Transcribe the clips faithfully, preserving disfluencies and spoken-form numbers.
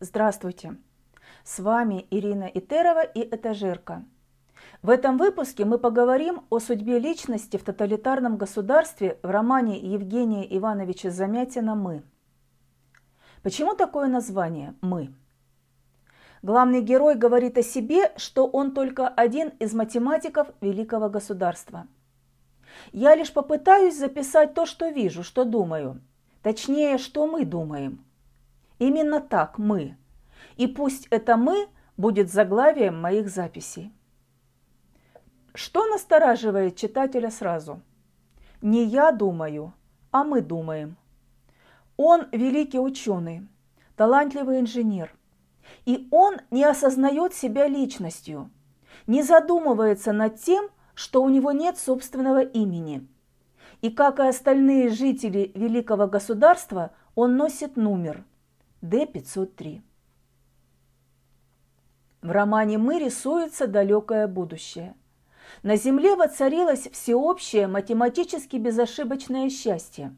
Здравствуйте! С вами Ирина Итерова и Этажерка. В этом выпуске мы поговорим о судьбе личности в тоталитарном государстве в романе Евгения Ивановича Замятина «Мы». Почему такое название «Мы»? Главный герой говорит о себе, что он только один из математиков великого государства. «Я лишь попытаюсь записать то, что вижу, что думаю. Точнее, что мы думаем». Именно так «мы». И пусть это «мы» будет заглавием моих записей. Что настораживает читателя сразу? Не я думаю, а мы думаем. Он великий ученый, талантливый инженер. И он не осознает себя личностью, не задумывается над тем, что у него нет собственного имени. И как и остальные жители великого государства, он носит номер Д пятьсот три. В романе «Мы» рисуется далекое будущее. На Земле воцарилось всеобщее математически безошибочное счастье.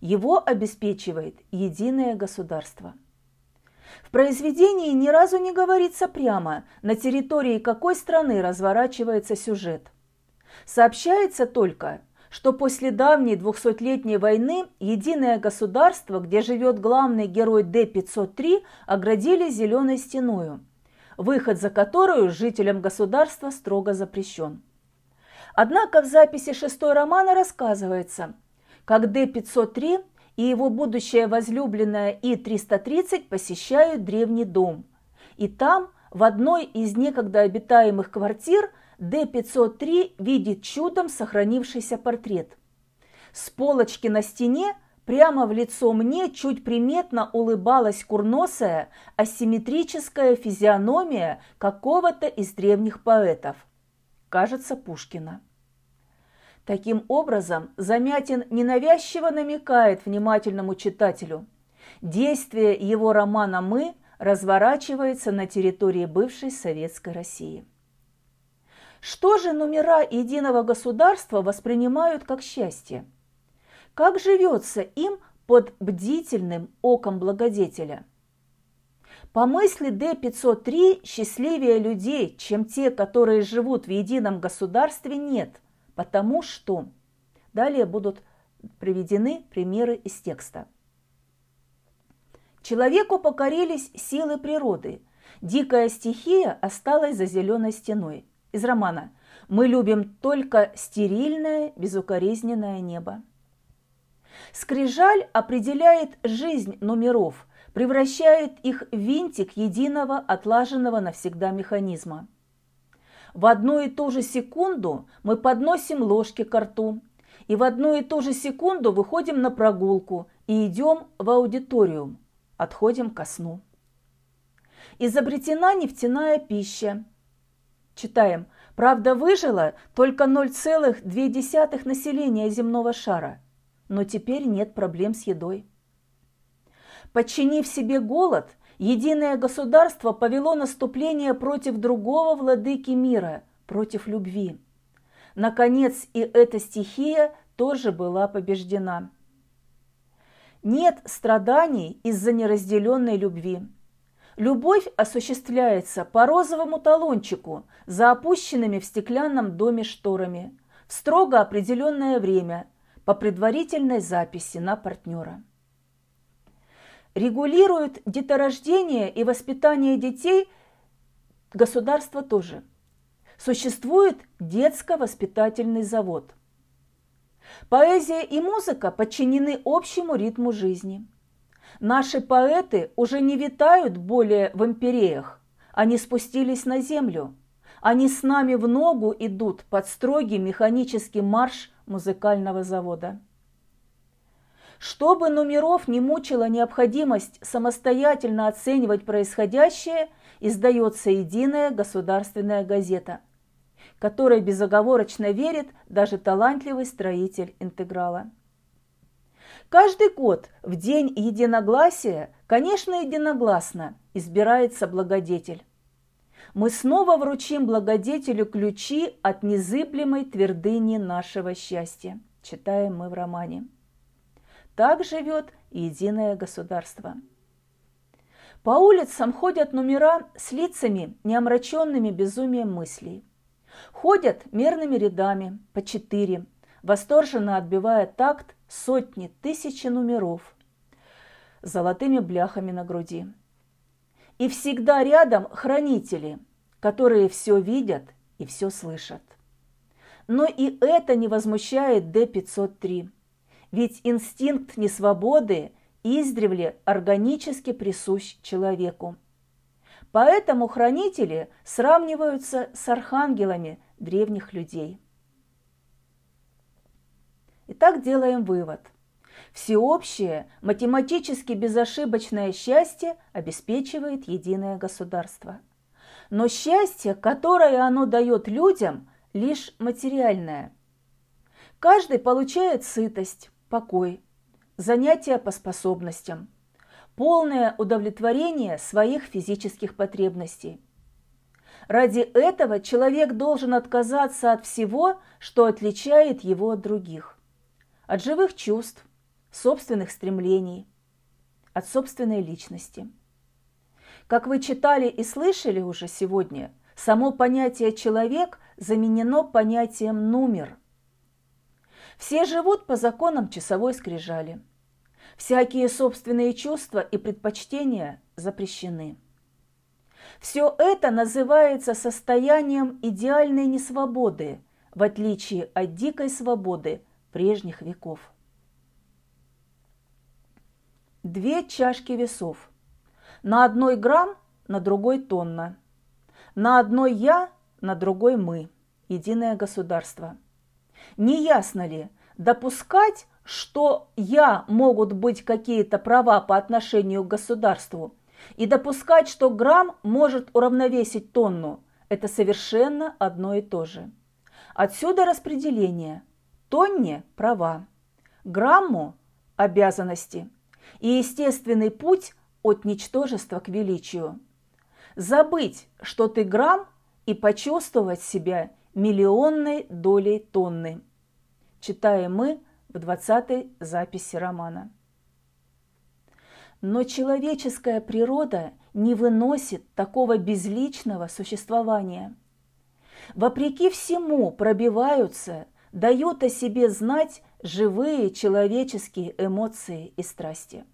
Его обеспечивает единое государство. В произведении ни разу не говорится прямо, на территории какой страны разворачивается сюжет. Сообщается только, что после давней двухсотлетней войны единое государство, где живет главный герой Д пятьсот три, оградили зеленой стеною, выход за которую жителям государства строго запрещен. Однако в записи шестой романа рассказывается, как Д пятьсот три и его будущая возлюбленная И триста тридцать посещают древний дом, и там, в одной из некогда обитаемых квартир, Д пятьсот три видит чудом сохранившийся портрет. С полочки на стене прямо в лицо мне чуть приметно улыбалась курносая, асимметрическая физиономия какого-то из древних поэтов. Кажется, Пушкина. Таким образом, Замятин ненавязчиво намекает внимательному читателю. Действие его романа «Мы» разворачивается на территории бывшей Советской России. Что же номера единого государства воспринимают как счастье? Как живется им под бдительным оком благодетеля? По мысли Д пятьсот три счастливее людей, чем те, которые живут в едином государстве, нет, потому что… Далее будут приведены примеры из текста. Человеку покорились силы природы, дикая стихия осталась за зеленой стеной. Из романа «Мы любим только стерильное, безукоризненное небо». Скрижаль определяет жизнь номеров, превращает их в винтик единого, отлаженного навсегда механизма. В одну и ту же секунду мы подносим ложки ко рту, и в одну и ту же секунду выходим на прогулку и идем в аудиториум, отходим ко сну. Изобретена нефтяная пища. Читаем. Правда, выжило только ноль целых две десятых населения земного шара, но теперь нет проблем с едой. Подчинив себе голод, единое государство повело наступление против другого владыки мира, против любви. Наконец, и эта стихия тоже была побеждена. Нет страданий из-за неразделенной любви. Любовь осуществляется по розовому талончику за опущенными в стеклянном доме шторами в строго определенное время по предварительной записи на партнера. Регулирует деторождение и воспитание детей государство тоже. Существует детско-воспитательный завод. Поэзия и музыка подчинены общему ритму жизни. Наши поэты уже не витают более в империях, они спустились на землю, они с нами в ногу идут под строгий механический марш музыкального завода. Чтобы номеров не мучила необходимость самостоятельно оценивать происходящее, издается единая государственная газета, которой безоговорочно верит даже талантливый строитель интеграла. Каждый год в день единогласия, конечно, единогласно избирается благодетель. Мы снова вручим благодетелю ключи от незыблемой твердыни нашего счастья, читаем мы в романе. Так живет единое государство. По улицам ходят номера с лицами, не омраченными безумием мыслей. Ходят мерными рядами, по четыре, восторженно отбивая такт сотни, тысячи номеров с золотыми бляхами на груди. И всегда рядом хранители, которые все видят и все слышат. Но и это не возмущает Д пятьсот три, ведь инстинкт несвободы издревле органически присущ человеку. Поэтому хранители сравниваются с архангелами древних людей. Итак, делаем вывод. Всеобщее, математически безошибочное счастье обеспечивает единое государство. Но счастье, которое оно дает людям, лишь материальное. Каждый получает сытость, покой, занятия по способностям, полное удовлетворение своих физических потребностей. Ради этого человек должен отказаться от всего, что отличает его от других, от живых чувств, собственных стремлений, от собственной личности. Как вы читали и слышали уже сегодня, само понятие «человек» заменено понятием «номер». Все живут по законам часовой скрижали. Всякие собственные чувства и предпочтения запрещены. Все это называется состоянием идеальной несвободы, в отличие от дикой свободы прежних веков. Две чашки весов. На одной грамм, на другой тонна. На одной я, на другой мы. Единое государство. Не ясно ли, допускать, что я могут быть какие-то права по отношению к государству, и допускать, что грамм может уравновесить тонну, это совершенно одно и то же. Отсюда распределение. Тонне – права, грамму – обязанности и естественный путь от ничтожества к величию. Забыть, что ты грамм, и почувствовать себя миллионной долей тонны. Читаем мы в двадцатой записи романа. Но человеческая природа не выносит такого безличного существования. Вопреки всему пробиваются, дают о себе знать живые человеческие эмоции и страсти.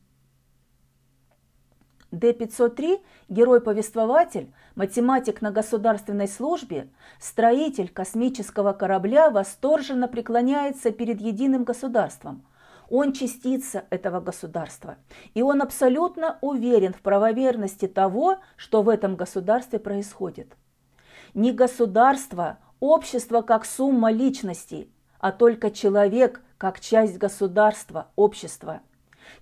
Д пятьсот три – герой-повествователь, математик на государственной службе, строитель космического корабля восторженно преклоняется перед единым государством. Он частица этого государства, и он абсолютно уверен в правоверности того, что в этом государстве происходит. Не государство, общество как сумма личностей, а только человек как часть государства, общества.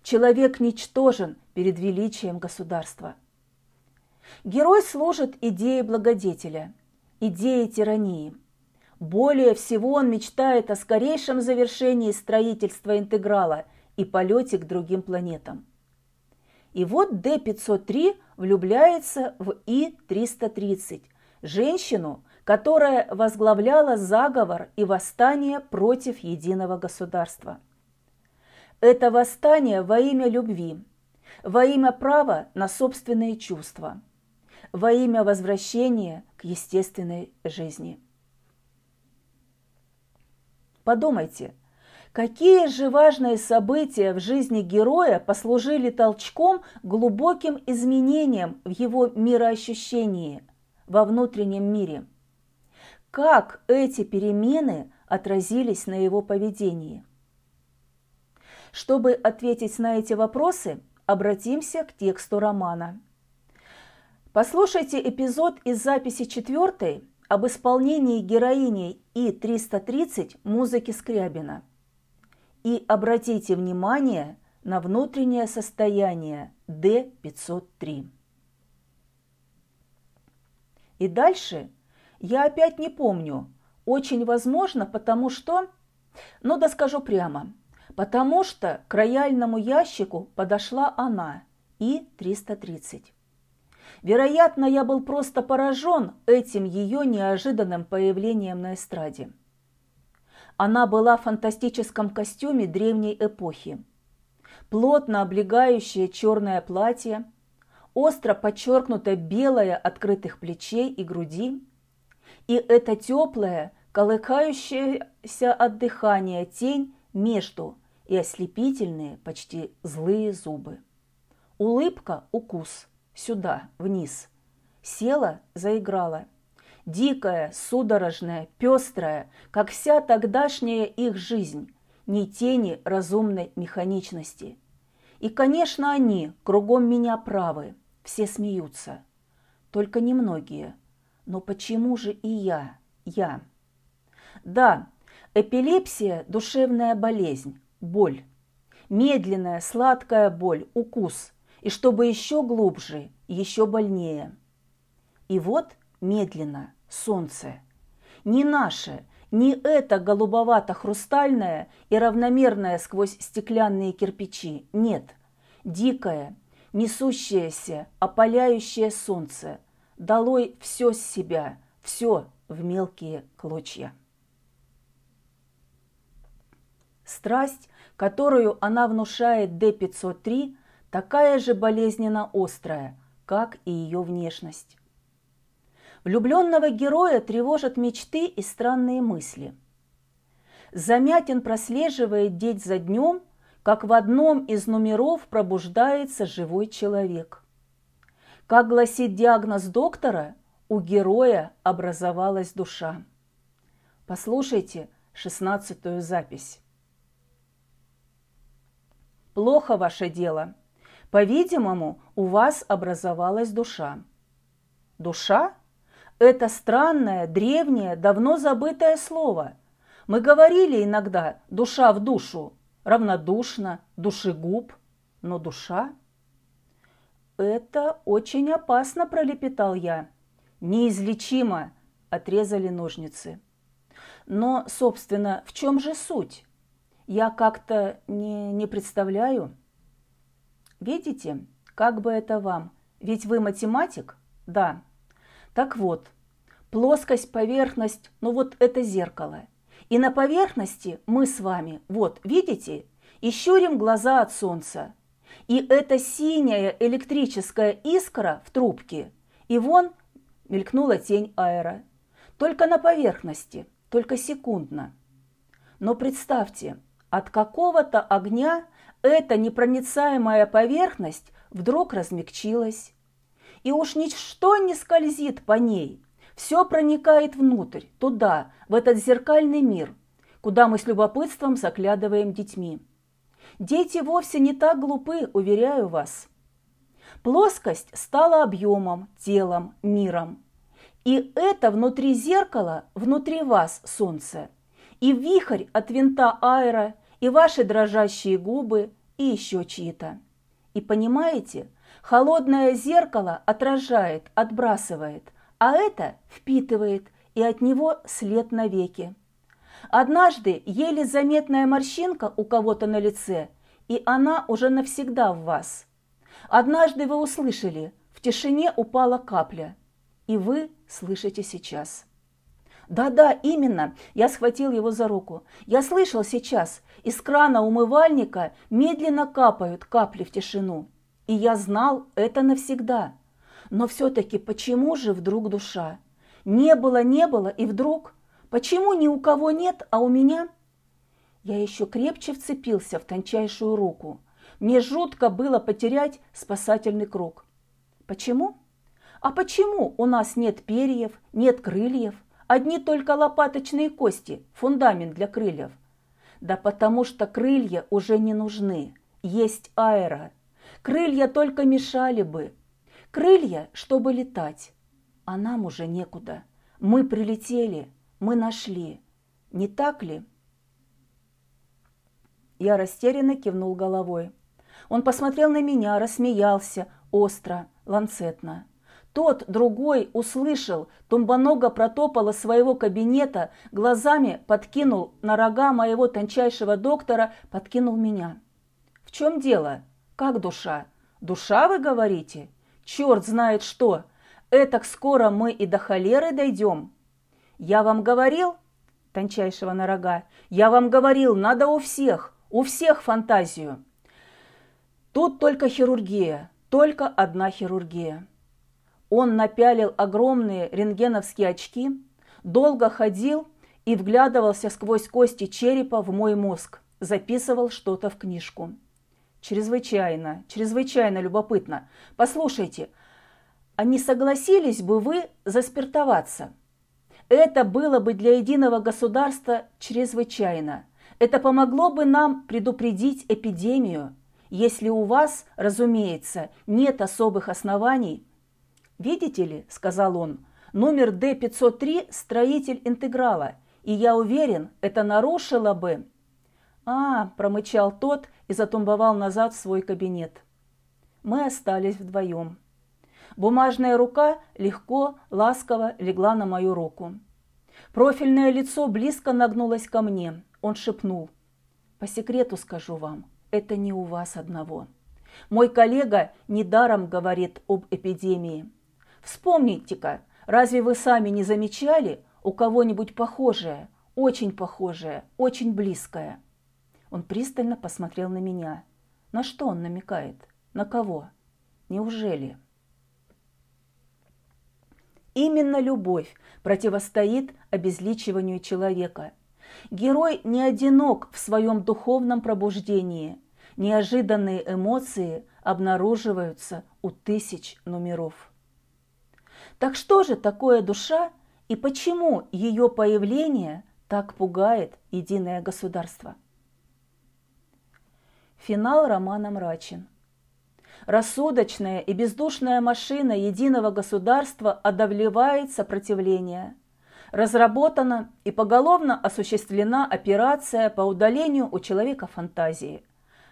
Человек ничтожен перед величием государства. Герой служит идее благодетеля, идее тирании. Более всего он мечтает о скорейшем завершении строительства интеграла и полете к другим планетам. И вот Д пятьсот три влюбляется в И триста тридцать, женщину, которая возглавляла заговор и восстание против единого государства. Это восстание во имя любви, во имя права на собственные чувства, во имя возвращения к естественной жизни. Подумайте, какие же важные события в жизни героя послужили толчком к глубоким изменениям в его мироощущении, во внутреннем мире. Как эти перемены отразились на его поведении? Чтобы ответить на эти вопросы, обратимся к тексту романа. Послушайте эпизод из записи четвертой об исполнении героини И триста тридцать музыки Скрябина и обратите внимание на внутреннее состояние Д пятьсот три. И дальше я опять не помню, очень возможно, потому что, но доскажу прямо. Потому что к рояльному ящику подошла она, И триста тридцать. Вероятно, я был просто поражен этим ее неожиданным появлением на эстраде. Она была в фантастическом костюме древней эпохи. Плотно облегающее черное платье, остро подчеркнуто белое открытых плечей и груди, и это теплое, колыхающееся от дыхания тень между и ослепительные, почти злые зубы. Улыбка – укус, сюда, вниз. Села, заиграла. Дикая, судорожная, пестрая, как вся тогдашняя их жизнь, ни тени разумной механичности. И, конечно, они кругом меня правы, все смеются. Только немногие. Но почему же и я, я? Да, эпилепсия – душевная болезнь, боль. Медленная, сладкая боль, укус. И чтобы еще глубже, еще больнее. И вот медленно солнце. Не наше, не это голубовато-хрустальное и равномерное сквозь стеклянные кирпичи. Нет. Дикое, несущееся, опаляющее солнце. Долой все с себя, все в мелкие клочья. Страсть, которую она внушает Д пятьсот три, такая же болезненно острая, как и ее внешность. Влюбленного героя тревожат мечты и странные мысли. Замятин прослеживает день за днем, как в одном из номеров пробуждается живой человек. Как гласит диагноз доктора, у героя образовалась душа. Послушайте шестнадцатую запись. Плохо ваше дело. По-видимому, у вас образовалась душа. Душа – это странное, древнее, давно забытое слово. Мы говорили иногда «душа в душу», равнодушно, душегуб, но душа? «Это очень опасно», – пролепетал я. «Неизлечимо», – отрезали ножницы. Но, собственно, в чем же суть? Я как-то не, не представляю. Видите, как бы это вам? Ведь вы математик? Да. Так вот, плоскость, поверхность, ну вот это зеркало. И на поверхности мы с вами, вот, видите, и щурим глаза от солнца. И эта синяя электрическая искра в трубке, и вон мелькнула тень аэро. Только на поверхности, только секундно. Но представьте, от какого-то огня эта непроницаемая поверхность вдруг размягчилась. И уж ничто не скользит по ней, все проникает внутрь, туда, в этот зеркальный мир, куда мы с любопытством заглядываем детьми. Дети вовсе не так глупы, уверяю вас. Плоскость стала объемом, телом, миром. И это внутри зеркала, внутри вас, солнце. И вихрь от винта аэро, и ваши дрожащие губы, и еще чьи-то. И понимаете, холодное зеркало отражает, отбрасывает, а это впитывает, и от него след навеки. Однажды еле заметная морщинка у кого-то на лице, и она уже навсегда в вас. Однажды вы услышали, в тишине упала капля, и вы слышите сейчас. «Да-да, именно!» – я схватил его за руку. «Я слышал сейчас, из крана умывальника медленно капают капли в тишину. И я знал это навсегда. Но все-таки почему же вдруг душа? Не было, не было, и вдруг? Почему ни у кого нет, а у меня?» Я еще крепче вцепился в тончайшую руку. Мне жутко было потерять спасательный круг. «Почему? А почему у нас нет перьев, нет крыльев? Одни только лопаточные кости, фундамент для крыльев. Да потому что крылья уже не нужны. Есть аэро. Крылья только мешали бы. Крылья, чтобы летать. А нам уже некуда. Мы прилетели, мы нашли. Не так ли?» Я растерянно кивнул головой. Он посмотрел на меня, рассмеялся, остро, ланцетно. Тот, другой, услышал, тумбонога протопала своего кабинета, глазами подкинул на рога моего тончайшего доктора, подкинул меня. «В чем дело? Как душа? Душа, вы говорите? Черт знает что! Этак скоро мы и до холеры дойдем!» «Я вам говорил, тончайшего на рога, я вам говорил, надо у всех, у всех фантазию. Тут только хирургия». Только одна хирургия. Он напялил огромные рентгеновские очки, долго ходил и вглядывался сквозь кости черепа в мой мозг, записывал что-то в книжку. Чрезвычайно, чрезвычайно любопытно. Послушайте, а не согласились бы вы заспиртоваться? Это было бы для единого государства чрезвычайно. Это помогло бы нам предупредить эпидемию, если у вас, разумеется, нет особых оснований. «Видите ли, — сказал он, — номер Д пятьсот три – строитель интеграла, и я уверен, это нарушило бы...» «А, — промычал тот и затумбовал назад в свой кабинет. Мы остались вдвоем. Бумажная рука легко, ласково легла на мою руку. Профильное лицо близко нагнулось ко мне. Он шепнул. «По секрету скажу вам, это не у вас одного. Мой коллега недаром говорит об эпидемии. Вспомните-ка, разве вы сами не замечали у кого-нибудь похожее, очень похожее, очень близкое?» Он пристально посмотрел на меня. На что он намекает? На кого? Неужели? Именно любовь противостоит обезличиванию человека. Герой не одинок в своем духовном пробуждении. Неожиданные эмоции обнаруживаются у тысяч номеров. Так что же такое душа и почему ее появление так пугает единое государство? Финал романа мрачен. Рассудочная и бездушная машина единого государства одолевает сопротивление. Разработана и поголовно осуществлена операция по удалению у человека фантазии,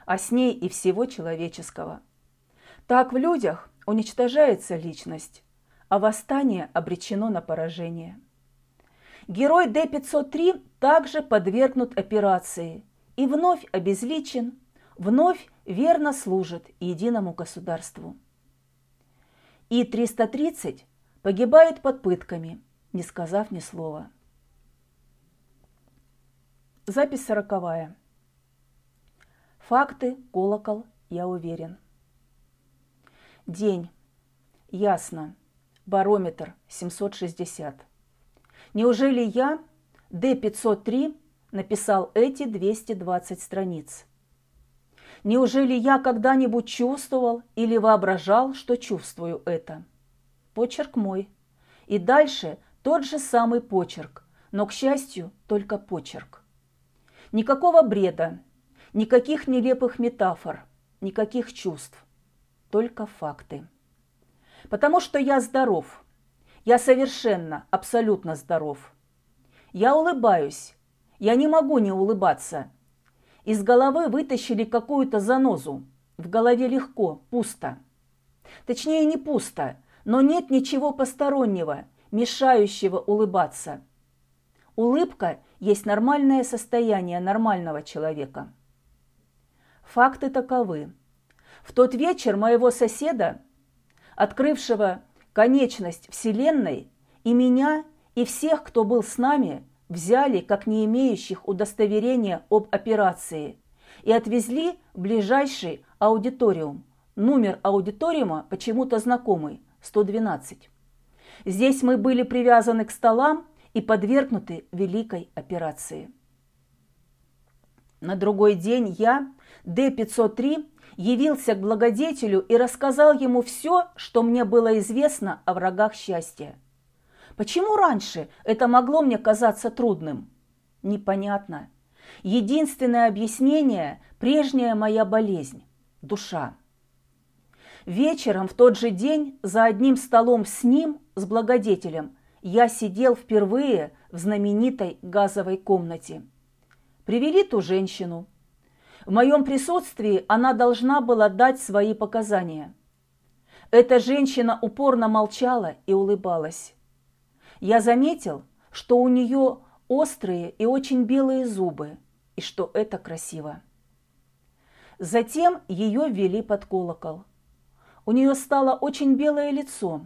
а с ней и всего человеческого. Так в людях уничтожается личность, а восстание обречено на поражение. Герой Д пятьсот три также подвергнут операции и вновь обезличен, вновь верно служит единому государству. И триста тридцать погибает под пытками, не сказав ни слова. Запись сороковая. Факты, колокол, я уверен. День. Ясно. Барометр семьсот шестьдесят. Неужели я, Д пятьсот три, написал эти двести двадцать страниц? Неужели я когда-нибудь чувствовал или воображал, что чувствую это? Почерк мой. И дальше тот же самый почерк, но, к счастью, только почерк. Никакого бреда. Никаких нелепых метафор, никаких чувств, только факты. Потому что я здоров. Я совершенно, абсолютно здоров. Я улыбаюсь. Я не могу не улыбаться. Из головы вытащили какую-то занозу. В голове легко, пусто. Точнее, не пусто, но нет ничего постороннего, мешающего улыбаться. Улыбка есть нормальное состояние нормального человека. Факты таковы. В тот вечер моего соседа, открывшего конечность Вселенной, и меня, и всех, кто был с нами, взяли как не имеющих удостоверения об операции и отвезли в ближайший аудиториум. Номер аудиториума почему-то знакомый – сто двенадцать. Здесь мы были привязаны к столам и подвергнуты великой операции. На другой день я, Д пятьсот три, явился к благодетелю и рассказал ему все, что мне было известно о врагах счастья. Почему раньше это могло мне казаться трудным? Непонятно. Единственное объяснение – прежняя моя болезнь – душа. Вечером в тот же день за одним столом с ним, с благодетелем, я сидел впервые в знаменитой газовой комнате. Привели ту женщину. В моем присутствии она должна была дать свои показания. Эта женщина упорно молчала и улыбалась. Я заметил, что у нее острые и очень белые зубы, и что это красиво. Затем ее ввели под колокол. У нее стало очень белое лицо,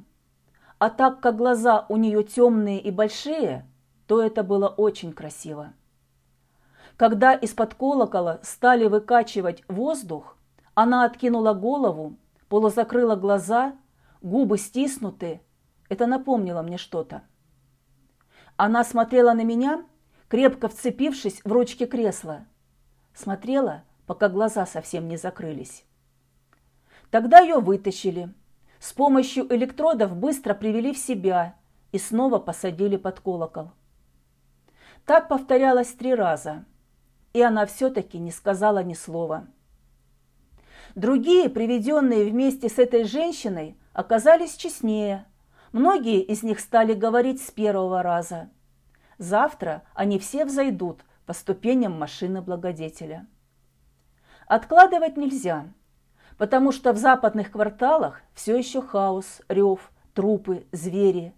а так как глаза у нее темные и большие, то это было очень красиво. Когда из-под колокола стали выкачивать воздух, она откинула голову, Пола закрыла глаза, губы стиснуты. Это напомнило мне что-то. Она смотрела на меня, крепко вцепившись в ручки кресла. Смотрела, пока глаза совсем не закрылись. Тогда ее вытащили. С помощью электродов быстро привели в себя и снова посадили под колокол. Так повторялось три раза, и она все-таки не сказала ни слова. Другие, приведенные вместе с этой женщиной, оказались честнее. Многие из них стали говорить с первого раза. Завтра они все взойдут по ступеням машины благодетеля. Откладывать нельзя, потому что в западных кварталах все еще хаос, рев, трупы, звери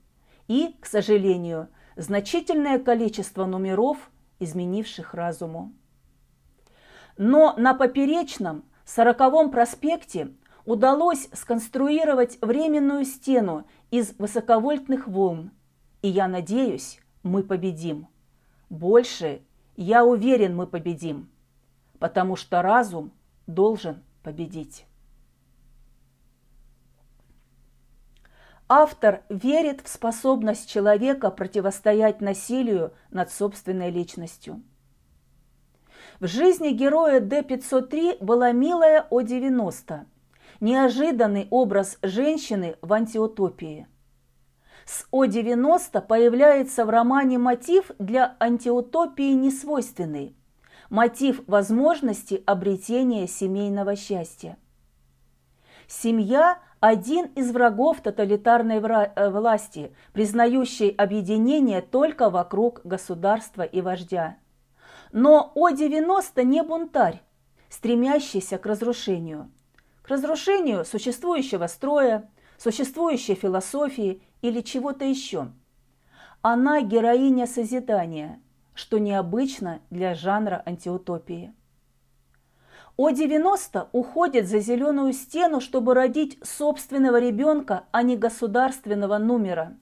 и, к сожалению, значительное количество номеров, изменивших разуму. Но на Поперечном, сороковом проспекте удалось сконструировать временную стену из высоковольтных волн, и я надеюсь, мы победим. Больше, я уверен, мы победим, потому что разум должен победить. Автор верит в способность человека противостоять насилию над собственной личностью. В жизни героя Д пятьсот три была милая О девяносто, неожиданный образ женщины в антиутопии. С О девяносто появляется в романе мотив для антиутопии несвойственный, мотив возможности обретения семейного счастья. Семья – один из врагов тоталитарной власти, признающей объединение только вокруг государства и вождя. Но О девяносто не бунтарь, стремящийся к разрушению. К разрушению существующего строя, существующей философии или чего-то еще. Она героиня созидания, что необычно для жанра антиутопии. О девяносто уходит за зеленую стену, чтобы родить собственного ребенка, а не государственного номера.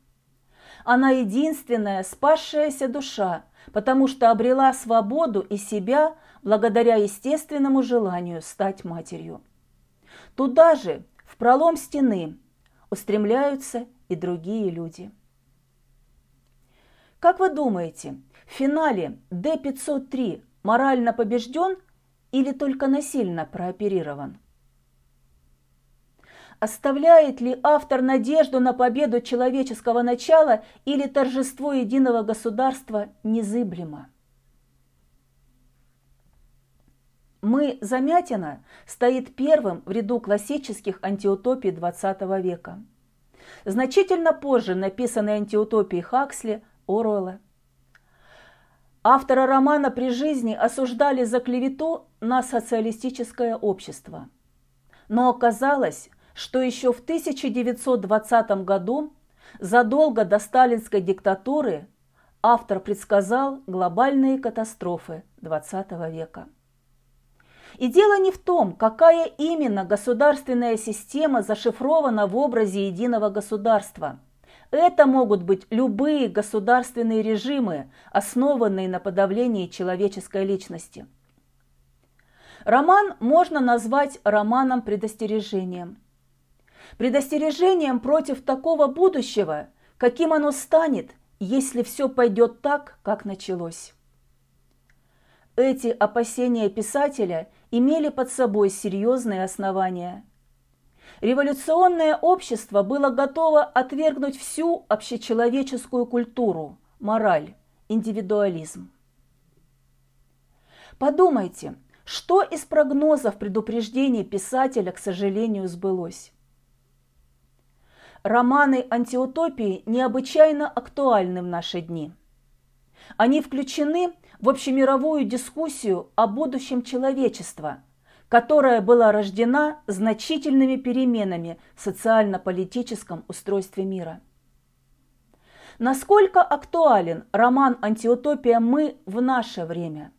Она единственная спасшаяся душа, потому что обрела свободу и себя благодаря естественному желанию стать матерью. Туда же, в пролом стены, устремляются и другие люди. Как вы думаете, в финале Д пятьсот три морально побежден или только насильно прооперирован? Оставляет ли автор надежду на победу человеческого начала или торжество единого государства незыблемо? «Мы» Замятина стоит первым в ряду классических антиутопий двадцатого века. Значительно позже написаны антиутопии Хаксли, Оруэлла. Автора романа при жизни осуждали за клевету на социалистическое общество. Но оказалось, что еще в тысяча девятьсот двадцатом году, задолго до сталинской диктатуры, автор предсказал глобальные катастрофы двадцатого века. И дело не в том, какая именно государственная система зашифрована в образе единого государства. Это могут быть любые государственные режимы, основанные на подавлении человеческой личности. Роман можно назвать романом-предостережением. Предостережением против такого будущего, каким оно станет, если все пойдет так, как началось. Эти опасения писателя имели под собой серьезные основания. Революционное общество было готово отвергнуть всю общечеловеческую культуру, мораль, индивидуализм. Подумайте, что из прогнозов предупреждений писателя, к сожалению, сбылось? Романы антиутопии необычайно актуальны в наши дни. Они включены в общемировую дискуссию о будущем человечества, которая была рождена значительными переменами в социально-политическом устройстве мира. Насколько актуален роман «Антиутопия. Мы» в наше время?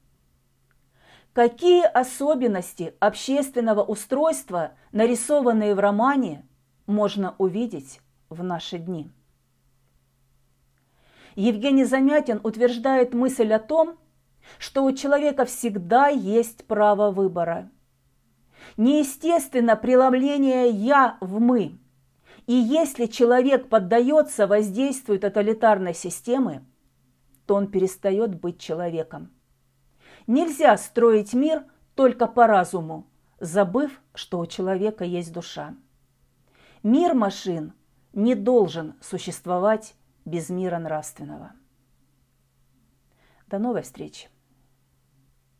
Какие особенности общественного устройства, нарисованные в романе, можно увидеть в наши дни? Евгений Замятин утверждает мысль о том, что у человека всегда есть право выбора. Неестественно преломление «я» в «мы». И если человек поддается воздействию тоталитарной системы, то он перестает быть человеком. Нельзя строить мир только по разуму, забыв, что у человека есть душа. Мир машин не должен существовать без мира нравственного. До новой встречи!